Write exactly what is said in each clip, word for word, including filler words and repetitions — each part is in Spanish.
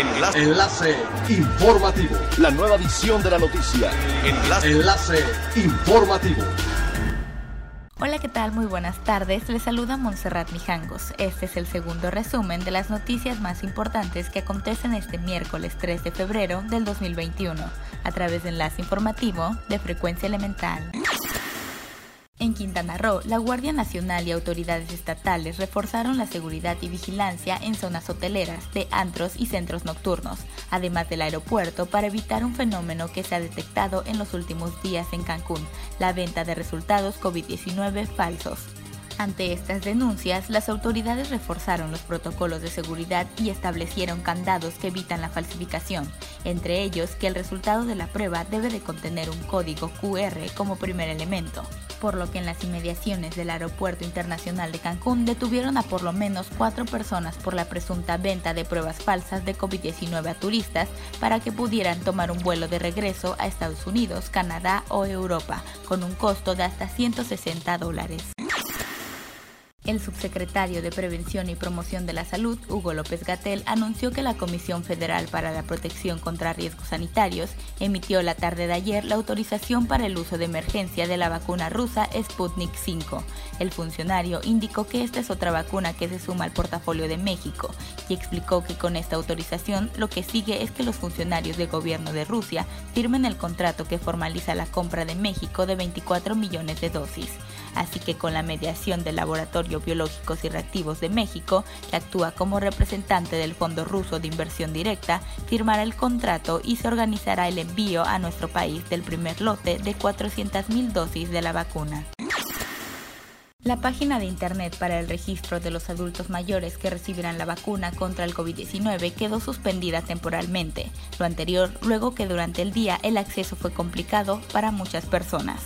Enlace. Enlace informativo. La nueva edición de la noticia. Enlace. Enlace informativo. Hola, ¿qué tal? Muy buenas tardes. Les saluda Montserrat Mijangos. Este es el segundo resumen de las noticias más importantes que acontecen este miércoles tres de febrero del dos mil veintiuno, a través de Enlace Informativo de Frecuencia Elemental. En Quintana Roo, la Guardia Nacional y autoridades estatales reforzaron la seguridad y vigilancia en zonas hoteleras, de antros y centros nocturnos, además del aeropuerto, para evitar un fenómeno que se ha detectado en los últimos días en Cancún: la venta de resultados COVID diecinueve falsos. Ante estas denuncias, las autoridades reforzaron los protocolos de seguridad y establecieron candados que evitan la falsificación, entre ellos que el resultado de la prueba debe de contener un código cu erre como primer elemento, por lo que en las inmediaciones del Aeropuerto Internacional de Cancún detuvieron a por lo menos cuatro personas por la presunta venta de pruebas falsas de COVID diecinueve a turistas para que pudieran tomar un vuelo de regreso a Estados Unidos, Canadá o Europa, con un costo de hasta ciento sesenta dólares. El subsecretario de Prevención y Promoción de la Salud, Hugo López-Gatell, anunció que la Comisión Federal para la Protección contra Riesgos Sanitarios emitió la tarde de ayer la autorización para el uso de emergencia de la vacuna rusa Sputnik cinco. El funcionario indicó que esta es otra vacuna que se suma al portafolio de México y explicó que con esta autorización lo que sigue es que los funcionarios del gobierno de Rusia firmen el contrato que formaliza la compra de México de veinticuatro millones de dosis. Así que con la mediación del Laboratorio Biológicos y Reactivos de México, que actúa como representante del Fondo Ruso de Inversión Directa, firmará el contrato y se organizará el envío a nuestro país del primer lote de cuatrocientas mil dosis de la vacuna. La página de internet para el registro de los adultos mayores que recibirán la vacuna contra el COVID diecinueve quedó suspendida temporalmente, lo anterior luego que durante el día el acceso fue complicado para muchas personas.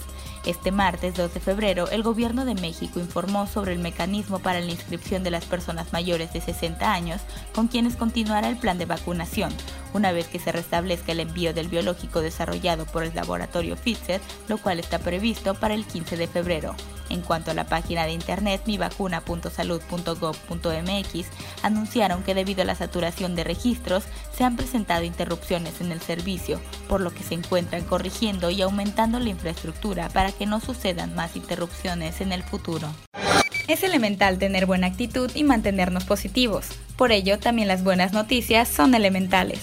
Este martes dos de febrero, el Gobierno de México informó sobre el mecanismo para la inscripción de las personas mayores de sesenta años con quienes continuará el plan de vacunación, una vez que se restablezca el envío del biológico desarrollado por el laboratorio Pfizer, lo cual está previsto para el quince de febrero. En cuanto a la página de internet mi vacuna punto salud punto gov punto mx, anunciaron que debido a la saturación de registros se han presentado interrupciones en el servicio, por lo que se encuentran corrigiendo y aumentando la infraestructura para que no sucedan más interrupciones en el futuro. Es elemental tener buena actitud y mantenernos positivos. Por ello, también las buenas noticias son elementales.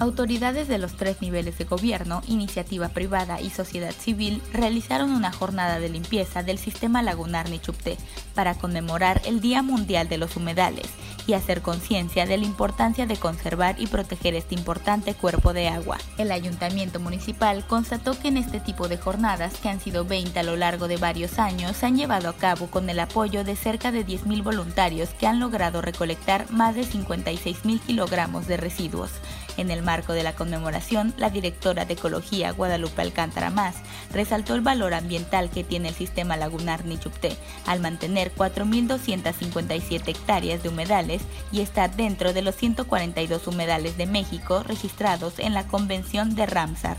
Autoridades de los tres niveles de gobierno, iniciativa privada y sociedad civil realizaron una jornada de limpieza del sistema lagunar Nichupté para conmemorar el Día Mundial de los Humedales y hacer conciencia de la importancia de conservar y proteger este importante cuerpo de agua. El ayuntamiento municipal constató que en este tipo de jornadas, que han sido veinte a lo largo de varios años, se han llevado a cabo con el apoyo de cerca de diez mil voluntarios que han logrado recolectar más de cincuenta y seis mil kilogramos de residuos. En el marco de la conmemoración, la directora de Ecología, Guadalupe Alcántara Más, resaltó el valor ambiental que tiene el sistema lagunar Nichupté, al mantener cuatro mil doscientas cincuenta y siete hectáreas de humedales y está dentro de los ciento cuarenta y dos humedales de México registrados en la Convención de Ramsar.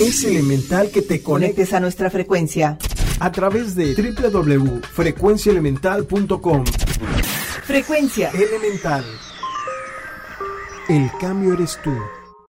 Es elemental que te conectes a nuestra frecuencia a través de doble u doble u doble u punto frecuencia elemental punto com. Frecuencia Elemental. El cambio eres tú.